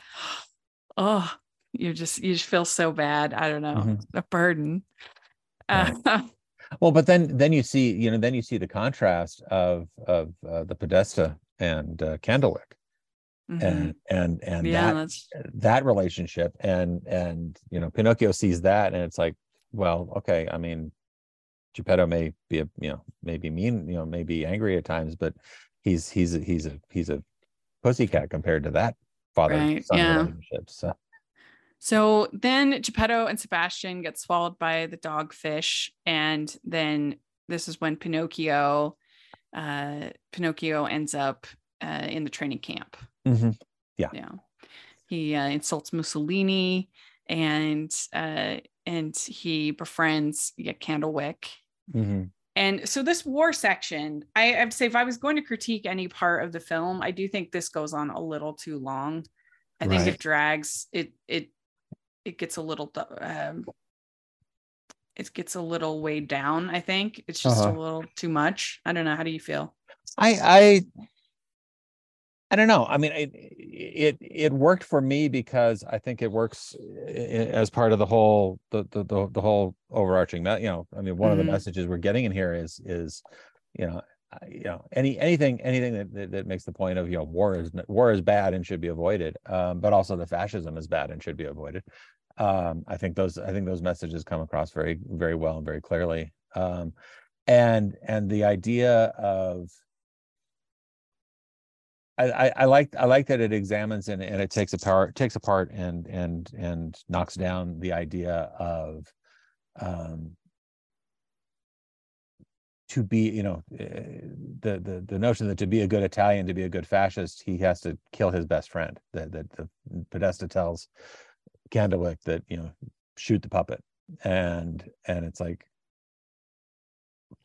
oh you just you just feel so bad. I don't know, mm-hmm. a burden. Right. Uh, well, but then then you see you know then you see the contrast of of uh, the Podesta and uh, Candlewick. Mm-hmm. And and and yeah, that that's... that relationship and and you know Pinocchio sees that and it's like, well, okay, I mean, Geppetto may be a you know maybe mean you know maybe angry at times, but he's he's a, he's a he's a pussycat compared to that father right. son yeah. relationship. So. so then Geppetto and Sebastian get swallowed by the dogfish, and then this is when Pinocchio uh, Pinocchio ends up uh, in the training camp. Mm-hmm. Yeah, yeah. He uh, insults Mussolini, and uh, and he befriends yeah, Candlewick. Mm-hmm. And so this war section, I have to say, if I was going to critique any part of the film, I do think this goes on a little too long. I right. think it drags. It it it gets a little. Um, it gets a little weighed down. I think it's just uh-huh. a little too much. I don't know. How do you feel? I I. I don't know. I mean, it, it it worked for me because I think it works as part of the whole the the the, the whole overarching. You know, I mean, one mm-hmm. of the messages we're getting in here is is you know you know any anything anything that, that that makes the point of you know war is war is bad and should be avoided, um, but also the fascism is bad and should be avoided. Um, I think those I think those messages come across very very well and very clearly. Um, and and the idea of I, I like I like that it examines and, and it takes apart takes apart and and and knocks down the idea of um, to be you know the the the notion that to be a good Italian, to be a good fascist, he has to kill his best friend. That that the Podesta tells Candlewick that you know shoot the puppet, and and it's like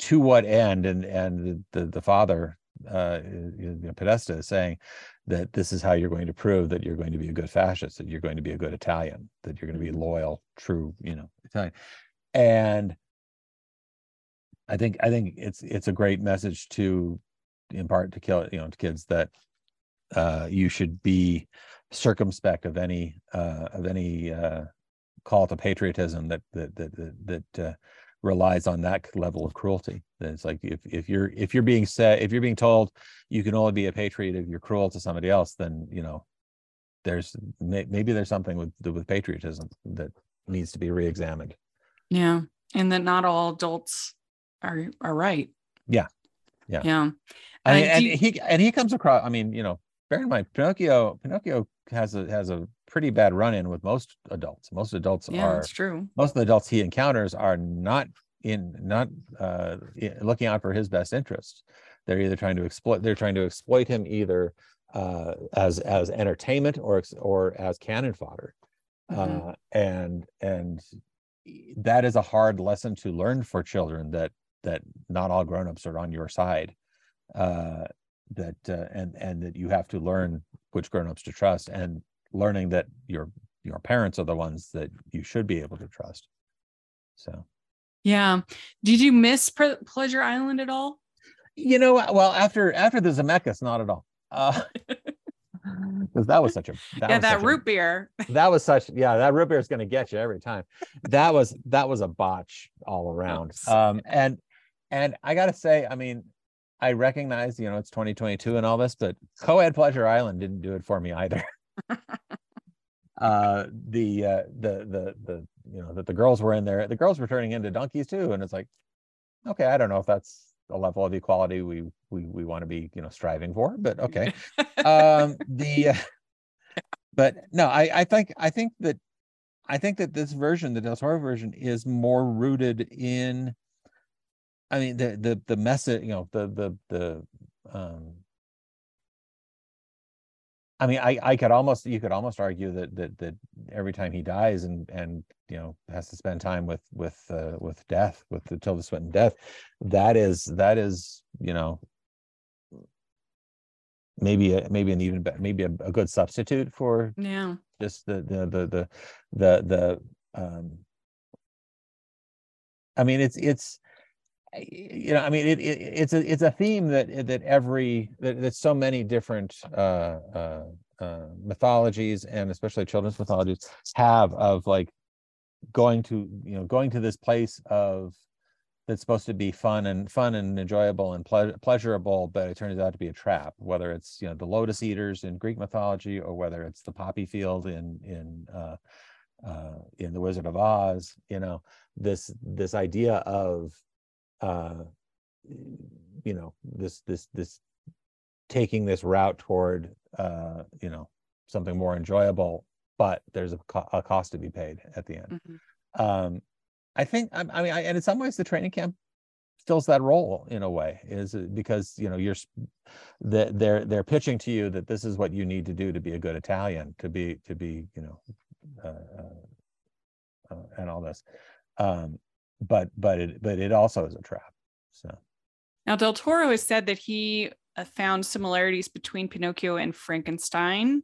to what end? And and the the, the father. Uh, you know, Podesta is saying that this is how you're going to prove that you're going to be a good fascist, that you're going to be a good Italian, that you're going to be loyal, true, you know, Italian. And I think I think it's it's a great message to impart to kill you know to kids that uh, you should be circumspect of any uh, of any uh, call to patriotism that that that that. that uh, relies on that level of cruelty. That it's like if if you're if you're being said if you're being told you can only be a patriot if you're cruel to somebody else, then you know there's may, maybe there's something with with patriotism that needs to be re-examined. Yeah, and that not all adults are are right. Yeah, Yeah. Yeah. And, uh, and, you... and he and he comes across, I mean, you know, bear in mind, Pinocchio, Pinocchio has a has a pretty bad run-in with most adults. Most adults yeah, are, that's true. Most of the adults he encounters are not in not uh, looking out for his best interest. They're either trying to exploit, they're trying to exploit him either uh, as as entertainment or or as cannon fodder, mm-hmm. uh, and and that is a hard lesson to learn for children, that that not all grownups are on your side, uh, that uh, and and that you have to learn which grownups to trust, and learning that your your parents are the ones that you should be able to trust. So, yeah. Did you miss Pre- Pleasure Island at all? You know, well, after after the Zemeckis, not at all, because uh, that was such a that yeah that root a, beer that was such yeah that root beer is going to get you every time. That was that was a botch all around. Um, and and I gotta say, I mean, I recognize, you know, it's twenty twenty-two and all this, but co-ed Pleasure Island didn't do it for me either. uh, the uh, the the the you know that the girls were in there. The girls were turning into donkeys too, and it's like, okay, I don't know if that's a level of equality we we we want to be, you know, striving for, but okay. um the uh, but no I I think I think that I think that this version, the Del Toro version, is more rooted in, I mean, the the the message, you know, the the the um I mean I I could almost you could almost argue that that that every time he dies and and you know has to spend time with with uh, with death, with the Tilda Swinton death, that is that is you know maybe a, maybe an even maybe a, a good substitute for yeah just the the the the the, the um I mean it's it's you know I mean it, it it's a it's a theme that that every that, that so many different uh, uh, uh, mythologies, and especially children's mythologies, have of like going to you know going to this place of that's supposed to be fun and fun and enjoyable and ple- pleasurable, but it turns out to be a trap. Whether it's you know the lotus eaters in Greek mythology, or whether it's the poppy field in in uh, uh, in The Wizard of Oz, you know this this idea of uh you know this this this taking this route toward uh you know something more enjoyable, but there's a, co- a cost to be paid at the end. Mm-hmm. um I think I, I mean I, and in some ways the training camp fills that role in a way, is because you know you're the, they're they're pitching to you that this is what you need to do to be a good Italian, to be to be you know uh, uh, and all this um but but it but it also is a trap. So now Del Toro has said that he found similarities between Pinocchio and Frankenstein.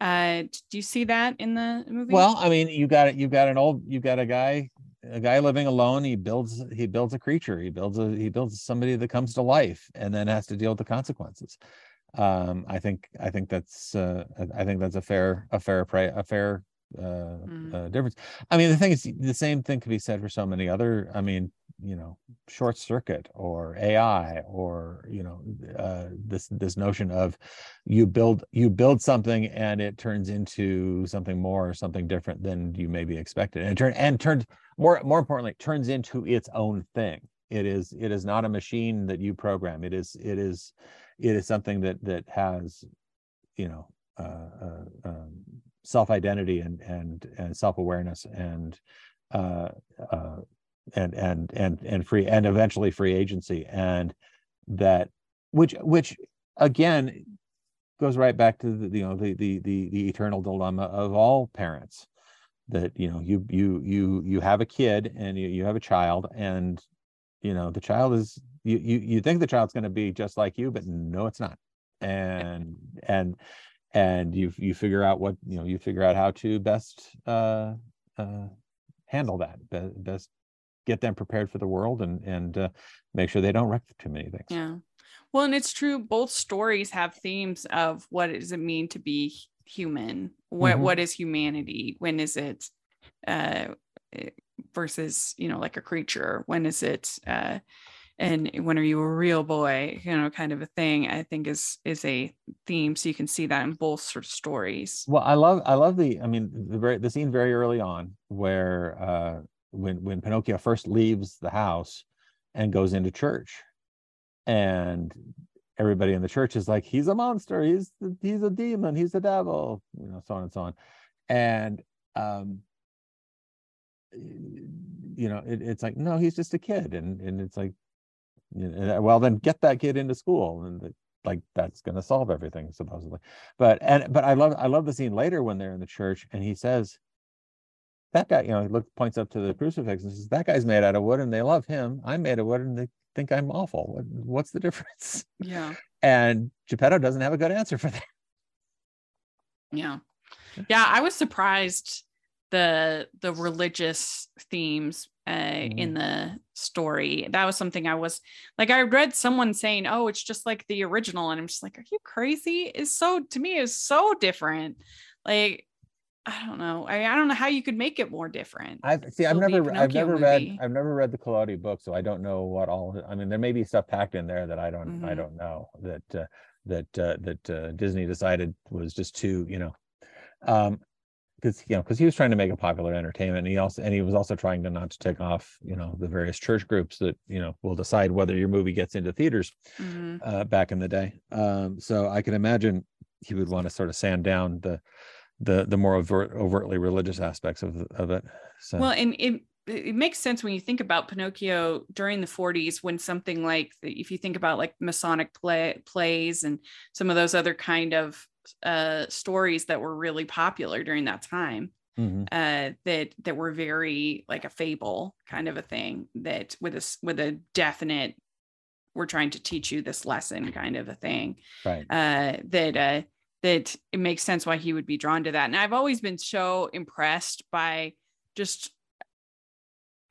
Uh do you see that in the movie? Well, I mean, you got it you've got an old you've got a guy a guy living alone. He builds he builds a creature, he builds a he builds somebody that comes to life and then has to deal with the consequences. um I think I think that's uh I think that's a fair a fair pra- a fair Uh, uh difference. I mean, the thing is, the same thing could be said for so many other, I mean, you know, Short Circuit or A I or you know uh this this notion of you build you build something and it turns into something more or something different than you maybe expected, and it turn and turns more more importantly turns into its own thing. It is it is not a machine that you program. It is it is it is something that that has you know uh, uh um self-identity and and and self-awareness and uh, uh, and and and and free and eventually free agency, and that which which again goes right back to the you know the the the, the eternal dilemma of all parents, that you know you you you you have a kid and you, you have a child, and you know the child is you you you think the child's going to be just like you, but no, it's not, and and. And you you figure out what you know. You figure out how to best uh, uh, handle that. Be- best get them prepared for the world, and and uh, make sure they don't wreck too many things. Yeah, well, and it's true. Both stories have themes of what does it mean to be human. What mm-hmm. what is humanity? When is it? Uh, versus you know like a creature. When is it? Uh, And when are you a real boy, you know, kind of a thing, I think is is a theme. So you can see that in both sort of stories. Well, I love I love the I mean, the, very, the scene very early on where uh, when when Pinocchio first leaves the house and goes into church. And everybody in the church is like, he's a monster, he's he's a demon, he's the devil, you know, so on and so on. And um you know, it, it's like, no, he's just a kid. And and it's like, you know, well, then get that kid into school, and the, like that's going to solve everything, supposedly. But and but I love I love the scene later when they're in the church, and he says, that guy, you know, he looks, points up to the crucifix and says, that guy's made out of wood and they love him. I'm made of wood and they think I'm awful. What, what's the difference? Yeah. And Geppetto doesn't have a good answer for that. Yeah. Yeah. I was surprised the the religious themes uh, mm-hmm. in the story. That was something I was like, I read someone saying, oh, it's just like the original. And I'm just like, are you crazy? It's so, to me, it's so different. Like, I don't know. I, I don't know how you could make it more different. I see. I've never, I've never movie. read, I've never read the Carlotti book, so I don't know what all. I mean, there may be stuff packed in there that I don't, mm-hmm. I don't know that uh, that uh, that uh, Disney decided was just too, you know, because um, you know, because he was trying to make a popular entertainment, and he also, and he was also trying to not to take off, you know, the various church groups that, you know, will decide whether your movie gets into theaters mm-hmm. uh, back in the day. Um, so I can imagine he would want to sort of sand down the. the the more overt, overtly religious aspects of of it. So. Well, and it it makes sense when you think about Pinocchio during the forties, when something like, if you think about like Masonic play, plays and some of those other kind of uh, stories that were really popular during that time, mm-hmm. uh, that that were very like a fable kind of a thing, that with a, with a definite, we're trying to teach you this lesson kind of a thing. Right. Uh, that, uh, that it makes sense why he would be drawn to that. And I've always been so impressed by just,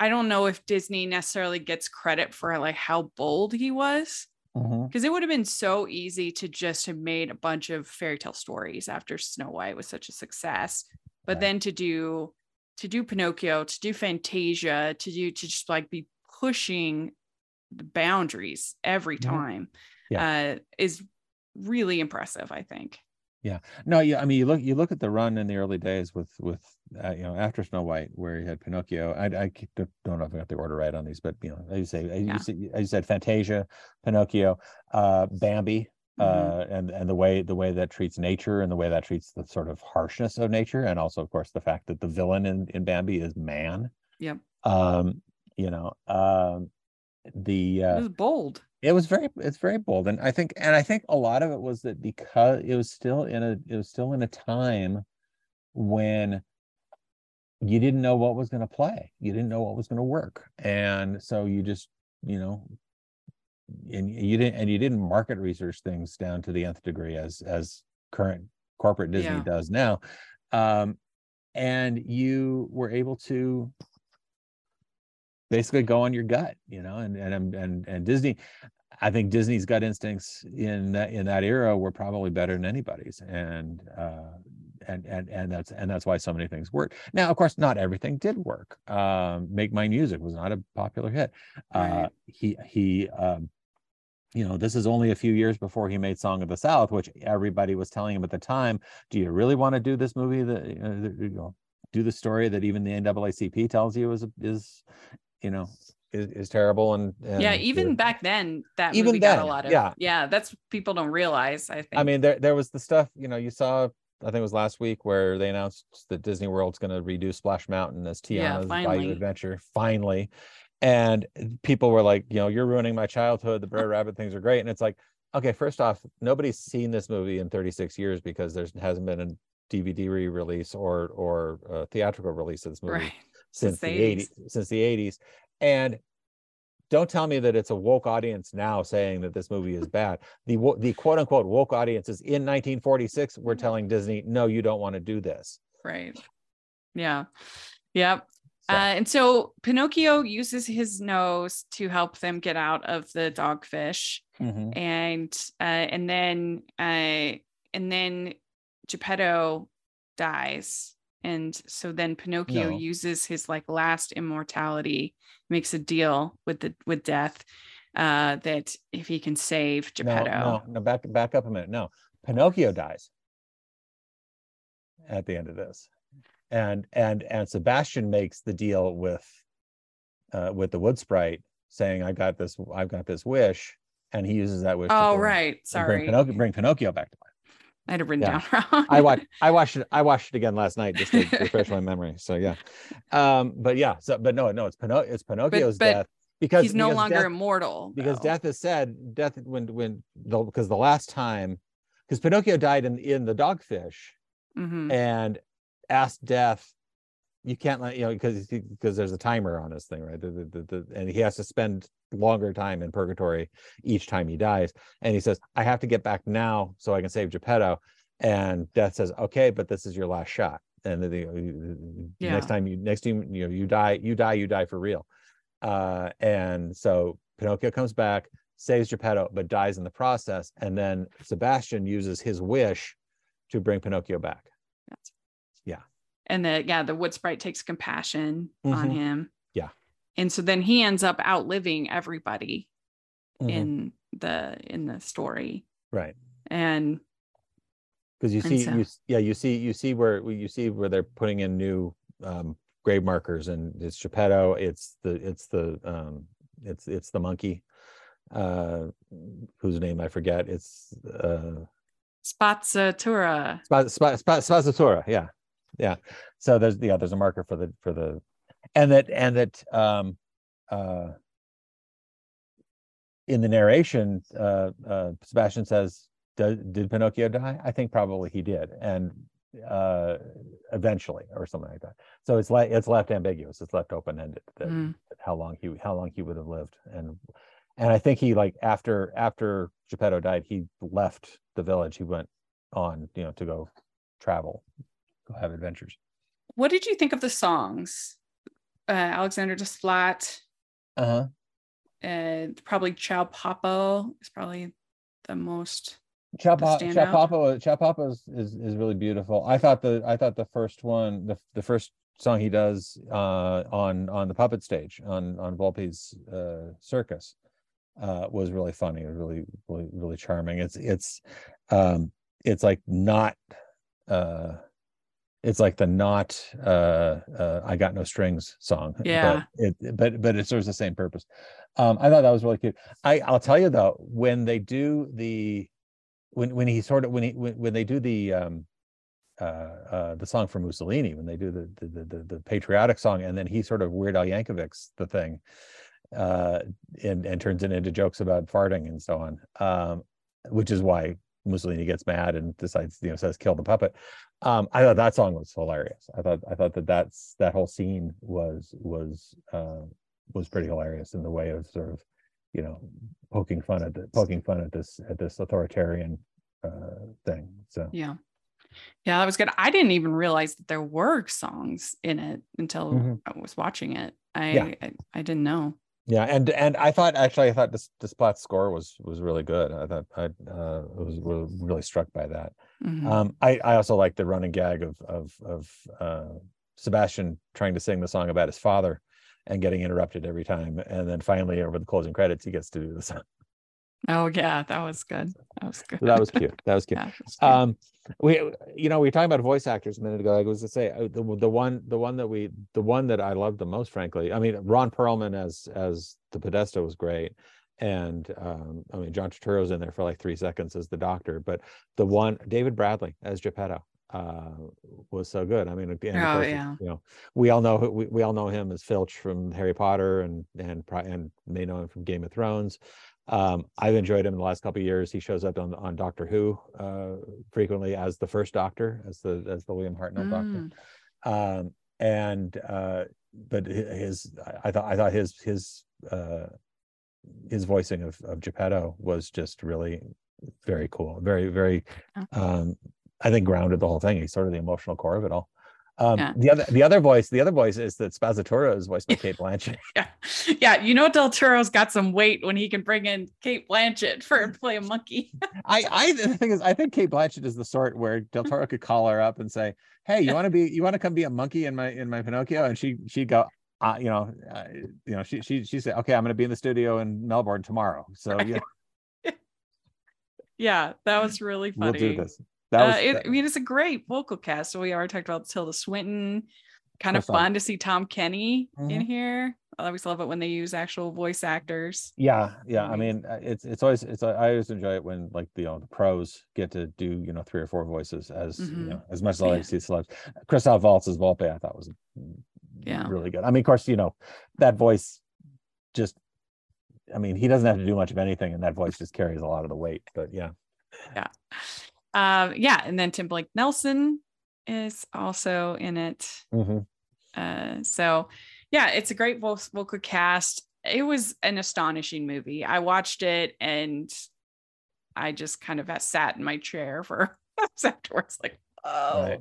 I don't know if Disney necessarily gets credit for like how bold he was, mm-hmm. because it would have been so easy to just have made a bunch of fairy tale stories after Snow White was such a success. But right. then to do, to do Pinocchio, to do Fantasia, to do, to just like be pushing the boundaries every time mm-hmm. yeah. uh, is really impressive, I think. Yeah, no, yeah. I mean, you look, you look at the run in the early days with, with uh, you know, after Snow White, where you had Pinocchio. I, I don't know if I got the order right on these, but you know, as you say, as yeah. you said, as you said, Fantasia, Pinocchio, uh, Bambi, mm-hmm. uh, and and the way the way that treats nature, and the way that treats the sort of harshness of nature, and also, of course, the fact that the villain in, in Bambi is man. Yep. Um, you know, um, the uh, it was bold. It was very, it's very bold. And I think, and I think a lot of it was that because it was still in a, it was still in a time when you didn't know what was going to play. You didn't know what was going to work. And so you just, you know, and you didn't, and you didn't market research things down to the nth degree as, as current corporate Disney yeah. does now. Um, and you were able to basically go on your gut, you know, and and and and Disney, I think Disney's gut instincts in that, in that era were probably better than anybody's, and uh, and and and that's and that's why so many things worked. Now, of course, not everything did work. Um, Make My Music was not a popular hit. Right. Uh, he he, um, you know, this is only a few years before he made Song of the South, which everybody was telling him at the time, do you really want to do this movie that uh, you know, do the story that even the N double A C P tells you is is you know, is, is terrible. And, and yeah, even back then, that even movie then, got a lot of, yeah. yeah, that's, people don't realize, I think. I mean, there there was the stuff, you know, you saw, I think it was last week where they announced that Disney World's going to redo Splash Mountain as Tiana's yeah, Bayou Adventure, finally. And people were like, you know, you're ruining my childhood. The Brer Rabbit things are great. And it's like, okay, first off, nobody's seen this movie in thirty-six years because there hasn't been a D V D re-release or, or a theatrical release of this movie. Right. Since the eighties, since the eighties, and don't tell me that it's a woke audience now saying that this movie is bad. The the quote unquote woke audiences in nineteen forty-six were telling Disney, "No, you don't want to do this." Right. Yeah. Yep. So. Uh, and so Pinocchio uses his nose to help them get out of the dogfish, mm-hmm. and uh, and then uh, and then Geppetto dies. And so then Pinocchio no. uses his like last immortality, makes a deal with the with death uh, that if he can save Geppetto. No, no, no, back back up a minute. No, Pinocchio dies at the end of this, and and and Sebastian makes the deal with uh, with the wood sprite, saying, "I got this. I've got this wish. and he uses that wish. Oh, bring, right. Sorry. Bring Pinocchio, bring Pinocchio back to life. I had it written yeah. down wrong. I watched. I watched it. I watched it again last night just to refresh my memory. So yeah, um, but yeah. So but no, no, it's Pinocchio. It's Pinocchio's but, but death because he's no because longer death, immortal. Because though. death is said. Death when when the because the last time because Pinocchio died in in the dogfish, mm-hmm. and asked death. You can't let you know because because there's a timer on this thing, right? The, the, the, and he has to spend longer time in purgatory each time he dies. And he says, "I have to get back now so I can save Geppetto." And Death says, "Okay, but this is your last shot. And the, the yeah. next time you next time you know you die, you die, you die for real." Uh, and so Pinocchio comes back, saves Geppetto, but dies in the process. And then Sebastian uses his wish to bring Pinocchio back. That's yeah. And the, yeah, the wood sprite takes compassion mm-hmm. on him. Yeah. And so then he ends up outliving everybody mm-hmm. in the, in the story. Right. And. Cause you see, so, you, yeah, you see, you see where you see where they're putting in new um, grave markers, and it's Geppetto. It's the, it's the, um, it's, it's the monkey uh, whose name I forget. It's uh, Spazzatura. Spazzatura. Yeah. Yeah. So there's yeah, there's a marker for the for the and that and that um uh in the narration uh uh Sebastian says, did Pinocchio die? I think probably he did, and uh eventually or something like that. So it's like it's left ambiguous, it's left open-ended that, mm. that how long he how long he would have lived. And and I think he like after after Geppetto died, he left the village. He went on, you know, to go travel. Have adventures. What did you think of the songs? Uh, Alexander Just Flat. Uh-huh. Uh, probably Ciao Papo is probably the most Ciao pa- Ciao Papo Ciao Papo is, is, is really beautiful. I thought the I thought the first one, the, the first song he does uh on on the puppet stage on on Volpe's uh circus uh was really funny. It was really really really charming. It's it's um it's like not uh it's like the not uh, uh, I Got No Strings song. Yeah. But it, but, but it serves the same purpose. Um, I thought that was really cute. I, I'll tell you though, when they do the, when when he sort of, when he, when, when they do the, um, uh, uh, the song for Mussolini, when they do the, the, the, the patriotic song, and then he sort of Weird Al Yankovic's the thing uh, and, and turns it into jokes about farting and so on, um, which is why Mussolini gets mad and decides, you know, says kill the puppet. Um, I thought that song was hilarious. I thought I thought that that's that whole scene was was uh, was pretty hilarious in the way of sort of, you know, poking fun at the, poking fun at this at this authoritarian uh, thing. So yeah, yeah, that was good. I didn't even realize that there were songs in it until mm-hmm. I was watching it. I, yeah. I I didn't know. Yeah, and and I thought actually I thought this this plot score was was really good. I thought I uh, was really struck by that. Mm-hmm. Um, I I also like the running gag of of of uh, Sebastian trying to sing the song about his father, and getting interrupted every time. And then finally, over the closing credits, he gets to do the song. Oh yeah, that was good. That was good. That was cute. That was cute. Yeah, that was cute. Um, we you know we were talking about voice actors a minute ago. Like I was to say the the one the one that we the one that I loved the most, frankly. I mean, Ron Perlman as as the Podesta was great, and um, I mean John Turturro's in there for like three seconds as the doctor. But the one David Bradley as Geppetto uh, was so good. I mean, and oh, course, yeah. you know, we all know we, we all know him as Filch from Harry Potter, and and and may know him from Game of Thrones. Um, I've enjoyed him in the last couple of years. He shows up on on Doctor Who uh, frequently as the first Doctor, as the as the William Hartnell mm. Doctor, um, and uh, but his I thought I thought his his uh, his voicing of of Geppetto was just really very cool, very very um, I think grounded the whole thing. He's sort of the emotional core of it all. Um, yeah. The other, the other voice, the other voice is that Spazzatura is voiced by Cate Blanchett. Yeah, yeah. You know, Del Toro's got some weight when he can bring in Cate Blanchett for play a monkey. I, I, the thing is, I think Cate Blanchett is the sort where Del Toro could call her up and say, "Hey, you want to be, you want to come be a monkey in my in my Pinocchio?" And she she'd go, uh, you know, uh, you know, she she she said, "Okay, I'm going to be in the studio in Melbourne tomorrow." So right. yeah, yeah, that was really funny. We'll do this. Was, uh, it, I mean, it's a great vocal cast. So we already talked about Tilda Swinton. Kind of fun to see Tom Kenny mm-hmm. in here. I always love it when they use actual voice actors. Yeah, yeah. I mean, it's it's always it's I always enjoy it when, like, the you know, the pros get to do you know three or four voices as mm-hmm. you know as much as I like to see celebs. Christoph Waltz's Volpe I thought was yeah really good. I mean, of course, you know that voice just. I mean, he doesn't have to do much of anything, and that voice just carries a lot of the weight. But yeah, yeah, um, yeah. And then Tim Blake Nelson is also in it. Mm-hmm. Uh, so, yeah, it's a great vocal cast. It was an astonishing movie. I watched it, and I just kind of sat in my chair for hours afterwards, like, oh, right.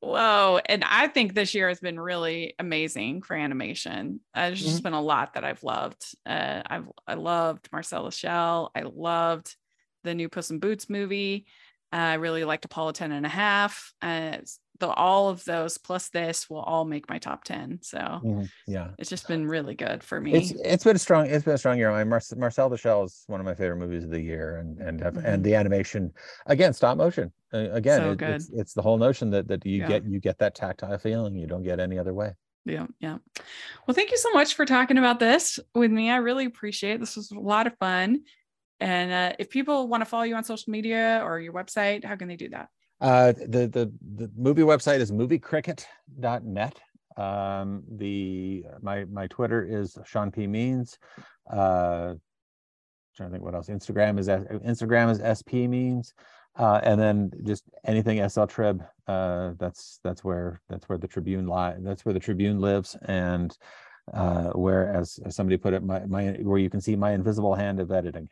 Whoa. And I think this year has been really amazing for animation. Uh, there's mm-hmm. just been a lot that I've loved. Uh, I've I loved Marcel Lachelle. I loved the new Puss in Boots movie. Uh, I really liked Apollo ten and a half. Uh, the, all of those plus this will all make my top ten. So mm-hmm. yeah, it's just been really good for me. It's, it's been a strong, it's been a strong year. I mean, Marcel, Marcel Lachelle is one of my favorite movies of the year, and, and, mm-hmm. and the animation again, stop motion uh, again, so it, it's, it's the whole notion that, that you yeah. get, you get that tactile feeling you don't get any other way. Yeah. Yeah. Well, thank you so much for talking about this with me. I really appreciate it. This was a lot of fun. And uh, if people want to follow you on social media or your website, how can they do that? Uh, the, the the movie website is movie cricket dot net. Um, the my my Twitter is Sean P. Means. Uh, I'm trying to think what else. Instagram is Instagram is S P Means, uh, and then just anything S L Trib. Uh, that's that's where that's where the Tribune lies. That's where the Tribune lives. And uh, where, as somebody put it, my my where you can see my invisible hand of editing.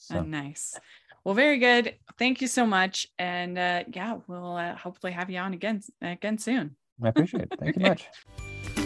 So. Oh, nice. Well, very good. Thank you so much. And uh, yeah, we'll uh, hopefully have you on again, again soon. I appreciate it. Thank you much.